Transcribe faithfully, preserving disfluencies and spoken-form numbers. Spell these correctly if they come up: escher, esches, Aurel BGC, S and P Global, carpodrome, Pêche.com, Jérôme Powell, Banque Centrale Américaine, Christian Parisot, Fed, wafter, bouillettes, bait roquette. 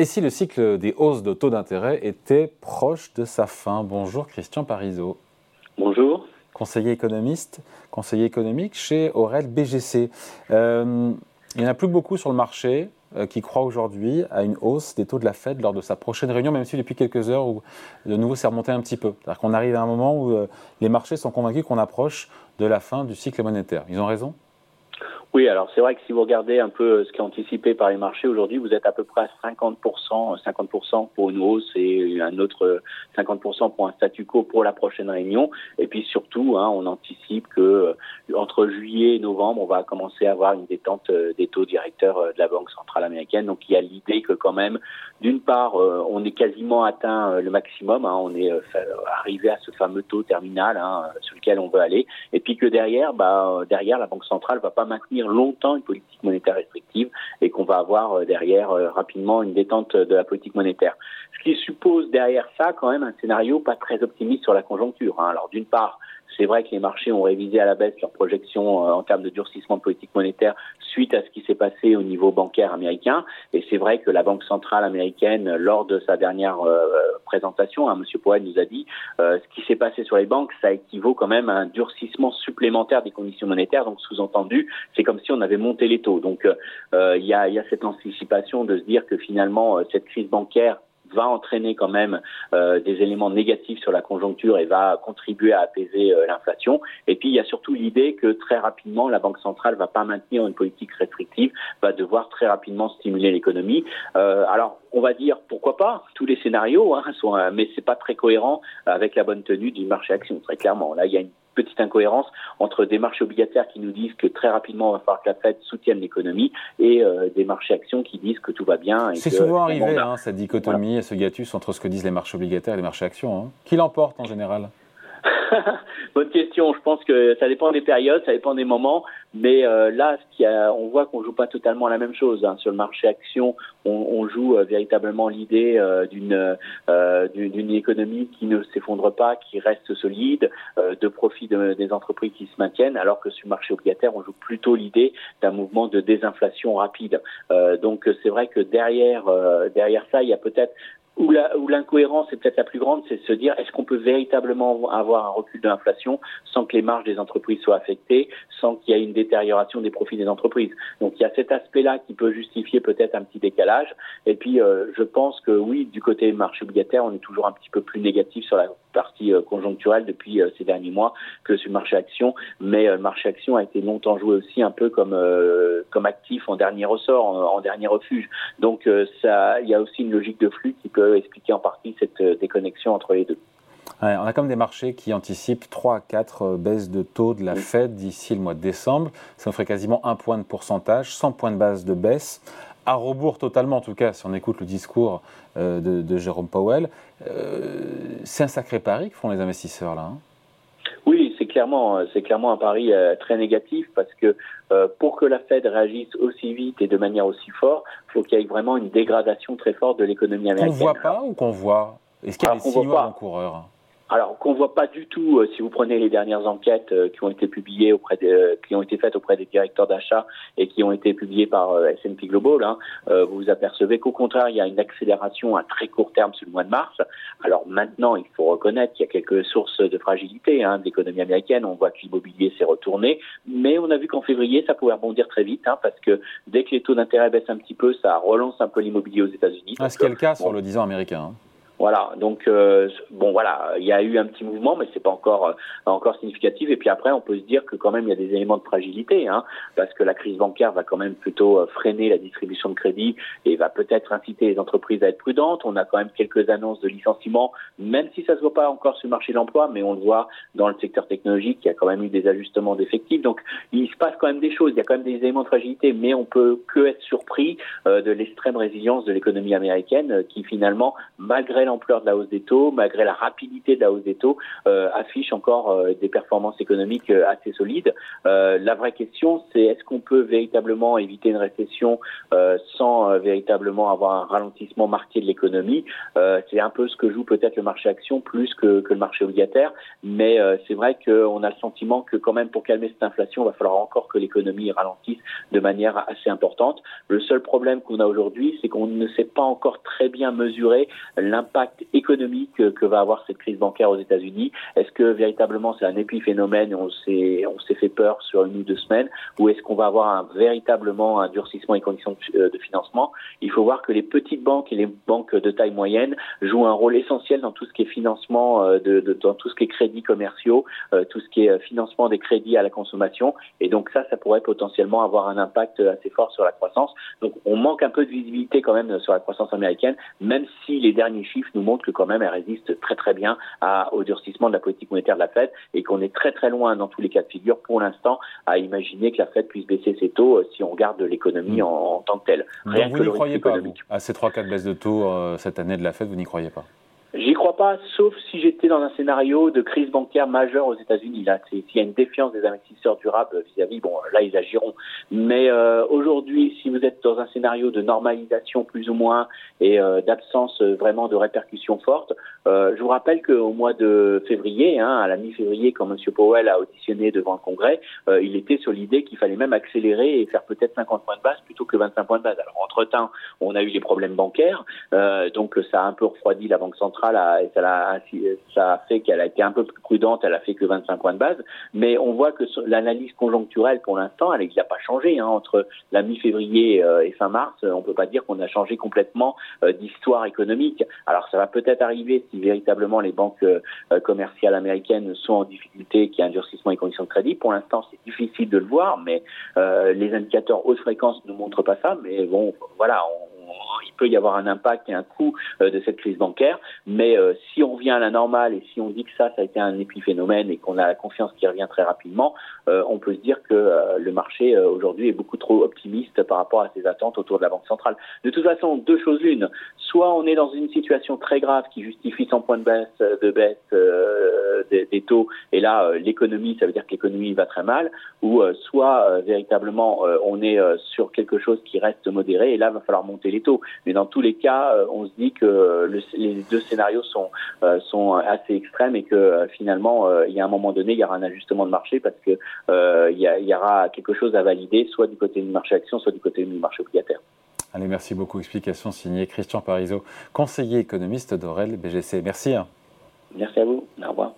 Et si le cycle des hausses de taux d'intérêt était proche de sa fin? Bonjour Christian Parisot. Bonjour. Conseiller économiste, conseiller économique chez Aurel B G C. Euh, il n'y en a plus beaucoup sur le marché euh, qui croient aujourd'hui à une hausse des taux de la Fed lors de sa prochaine réunion, même si depuis quelques heures, où, de nouveau, c'est remonté un petit peu. C'est-à-dire qu'on arrive à un moment où euh, les marchés sont convaincus qu'on approche de la fin du cycle monétaire. Ils ont raison ? Oui, alors c'est vrai que si vous regardez un peu ce qui est anticipé par les marchés aujourd'hui, vous êtes à peu près à cinquante pour cent, cinquante pour cent pour une hausse et un autre cinquante pour cent pour un statu quo pour la prochaine réunion. Et puis surtout, hein, on anticipe que entre juillet et novembre, on va commencer à avoir une détente des taux directeurs de la Banque Centrale Américaine. Donc il y a l'idée que quand même, d'une part, on est quasiment atteint le maximum, hein, on est arrivé à ce fameux taux terminal hein, sur lequel on veut aller. Et puis que derrière, bah, derrière, la Banque Centrale va pas maintenir longtemps une politique monétaire restrictive et qu'on va avoir derrière euh, rapidement une détente de la politique monétaire. Ce qui suppose derrière ça quand même un scénario pas très optimiste sur la conjoncture. Hein. Alors d'une part, c'est vrai que les marchés ont révisé à la baisse leurs projections euh, en termes de durcissement de politique monétaire suite à ce qui s'est passé au niveau bancaire américain. Et c'est vrai que la Banque centrale américaine, lors de sa dernière euh, présentation, hein, M. Powell nous a dit euh, ce qui s'est passé sur les banques, ça équivaut quand même à un durcissement supplémentaire des conditions monétaires. Donc sous-entendu, c'est comme si on avait monté les taux. Donc il euh, y, y a cette anticipation de se dire que finalement, euh, cette crise bancaire va entraîner quand même euh, des éléments négatifs sur la conjoncture et va contribuer à apaiser euh, l'inflation. Et puis, il y a surtout l'idée que très rapidement, la Banque centrale va pas maintenir une politique restrictive, va devoir très rapidement stimuler l'économie. Euh, alors, on va dire, pourquoi pas, tous les scénarios, hein, sont, euh, mais c'est pas très cohérent avec la bonne tenue du marché action, très clairement. Là, il y a une petite incohérence entre des marchés obligataires qui nous disent que très rapidement, il va falloir que la Fed soutienne l'économie et euh, des marchés actions qui disent que tout va bien. Et c'est que, souvent arrivé, hein, cette dichotomie, voilà, ce hiatus entre ce que disent les marchés obligataires et les marchés actions. Hein. Qui l'emporte en général ? Bonne question. Je pense que ça dépend des périodes, ça dépend des moments. Mais euh, là, ce qu'il y a, on voit qu'on joue pas totalement la même chose. Hein. Sur le marché action, on, on joue euh, véritablement l'idée euh, d'une, euh, d'une d'une économie qui ne s'effondre pas, qui reste solide, euh, de profit de, des entreprises qui se maintiennent, alors que sur le marché obligataire, on joue plutôt l'idée d'un mouvement de désinflation rapide. Euh, donc c'est vrai que derrière euh, derrière ça, il y a peut-être Où, la, où l'incohérence est peut-être la plus grande, c'est de se dire est-ce qu'on peut véritablement avoir un recul de l'inflation sans que les marges des entreprises soient affectées, sans qu'il y ait une détérioration des profits des entreprises. Donc il y a cet aspect-là qui peut justifier peut-être un petit décalage. Et puis euh, je pense que oui, du côté marché obligataire, on est toujours un petit peu plus négatif sur la partie euh, conjoncturelle depuis euh, ces derniers mois que sur le marché action. Mais euh, le marché action a été longtemps joué aussi un peu comme euh, comme actif en dernier ressort, en, en dernier refuge. Donc euh, ça, il y a aussi une logique de flux qui peut expliquer en partie cette déconnexion entre les deux. Ouais, on a comme des marchés qui anticipent trois à quatre baisses de taux de la oui. Fed d'ici le mois de décembre. Ça nous ferait quasiment un point de pourcentage, cent points de base de baisse, à rebours totalement en tout cas, si on écoute le discours euh, de, de Jérôme Powell. Euh, c'est un sacré pari que font les investisseurs là. Hein. Oui, c'est clairement, c'est clairement un pari euh, très négatif parce que euh, pour que la Fed réagisse aussi vite et de manière aussi forte, il faut qu'il y ait vraiment une dégradation très forte de l'économie américaine. Qu'on ne voit pas ou qu'on voit ? Est-ce qu'il y a Alors, des signaux avant-coureurs ? Alors qu'on voit pas du tout, euh, si vous prenez les dernières enquêtes euh, qui ont été publiées auprès de, euh, qui ont été faites auprès des directeurs d'achat et qui ont été publiées par euh, S and P Global, hein, euh, vous vous apercevez qu'au contraire il y a une accélération à très court terme sur le mois de mars. Alors maintenant il faut reconnaître qu'il y a quelques sources de fragilité hein, de l'économie américaine. On voit que l'immobilier s'est retourné, mais on a vu qu'en février ça pouvait rebondir très vite hein, parce que dès que les taux d'intérêt baissent un petit peu, ça relance un peu l'immobilier aux États-Unis. Ah, c'est le cas bon, sur le dix ans américain. Hein. Voilà, donc euh, bon voilà, il y a eu un petit mouvement, mais c'est pas encore euh, encore significatif. Et puis après, on peut se dire que quand même il y a des éléments de fragilité, hein, parce que la crise bancaire va quand même plutôt euh, freiner la distribution de crédit et va peut-être inciter les entreprises à être prudentes. On a quand même quelques annonces de licenciements, même si ça se voit pas encore sur le marché de l'emploi, mais on le voit dans le secteur technologique, il y a quand même eu des ajustements d'effectifs. Donc il se passe quand même des choses, il y a quand même des éléments de fragilité, mais on peut que être surpris euh, de l'extrême résilience de l'économie américaine, euh, qui finalement, malgré l'ampleur de la hausse des taux, malgré la rapidité de la hausse des taux, euh, affiche encore euh, des performances économiques euh, assez solides. Euh, la vraie question, c'est est-ce qu'on peut véritablement éviter une récession euh, sans euh, véritablement avoir un ralentissement marqué de l'économie. euh, C'est un peu ce que joue peut-être le marché action plus que, que le marché obligataire, mais euh, c'est vrai qu'on a le sentiment que quand même pour calmer cette inflation, il va falloir encore que l'économie ralentisse de manière assez importante. Le seul problème qu'on a aujourd'hui, c'est qu'on ne sait pas encore très bien mesurer l'impact économique que va avoir cette crise bancaire aux États-Unis. Est-ce que véritablement c'est un épiphénomène et on s'est, on s'est fait peur sur une ou deux semaines, ou est-ce qu'on va avoir un, véritablement un durcissement des conditions de, de financement? Il faut voir que les petites banques et les banques de taille moyenne jouent un rôle essentiel dans tout ce qui est financement, euh, de, de, dans tout ce qui est crédits commerciaux, euh, tout ce qui est financement des crédits à la consommation, et donc ça, ça pourrait potentiellement avoir un impact assez fort sur la croissance. Donc on manque un peu de visibilité quand même sur la croissance américaine, même si les derniers chiffres nous montrent que quand même elle résiste très très bien à, au durcissement de la politique monétaire de la Fed, et qu'on est très très loin dans tous les cas de figure pour l'instant à imaginer que la Fed puisse baisser ses taux euh, si on regarde l'économie mmh. en, en tant que telle. Rien Donc vous que n'y croyez pas vous, à ces trois quatre baisses de taux euh, cette année de la Fed, vous n'y croyez pas? J'y crois pas, sauf si j'étais dans un scénario de crise bancaire majeure aux États-Unis. Là, s'il y a une défiance des investisseurs durables vis-à-vis, bon, là, ils agiront. Mais euh, aujourd'hui, si vous êtes dans un scénario de normalisation plus ou moins et euh, d'absence euh, vraiment de répercussions fortes, euh, je vous rappelle qu'au mois de février, hein, à la mi-février, quand M. Powell a auditionné devant le Congrès, euh, il était sur l'idée qu'il fallait même accélérer et faire peut-être cinquante points de base plutôt que vingt-cinq points de base. Alors, entre-temps, on a eu les problèmes bancaires, euh, donc ça a un peu refroidi la Banque centrale. A, ça, a, ça a fait qu'elle a été un peu plus prudente, elle a fait que vingt-cinq points de base, mais on voit que l'analyse conjoncturelle pour l'instant, elle n'a pas changé, hein, entre la mi-février et fin mars, on ne peut pas dire qu'on a changé complètement d'histoire économique. Alors ça va peut-être arriver si véritablement les banques commerciales américaines sont en difficulté, qu'il y a un durcissement des conditions de crédit. Pour l'instant, c'est difficile de le voir, mais euh, les indicateurs haute fréquence ne montrent pas ça, mais bon, voilà, on il peut y avoir un impact et un coût de cette crise bancaire, mais euh, si on revient à la normale et si on dit que ça, ça a été un épiphénomène et qu'on a la confiance qui revient très rapidement, euh, on peut se dire que euh, le marché euh, aujourd'hui est beaucoup trop optimiste par rapport à ses attentes autour de la Banque centrale. De toute façon, deux choses l'une, soit on est dans une situation très grave qui justifie cent points de baisse, de baisse euh, des, des taux, et là, euh, l'économie, ça veut dire que l'économie va très mal, ou euh, soit euh, véritablement euh, on est euh, sur quelque chose qui reste modéré, et là, il va falloir monter les taux. Mais dans tous les cas, on se dit que le, les deux scénarios sont, euh, sont assez extrêmes et que euh, finalement, euh, il y a un moment donné, il y aura un ajustement de marché parce que euh, il, y a, il y aura quelque chose à valider, soit du côté du marché action, soit du côté du marché obligataire. Allez, merci beaucoup. Explication signée Christian Parisot, conseiller économiste d'Aurel B G C. Merci. Merci à vous. Au revoir.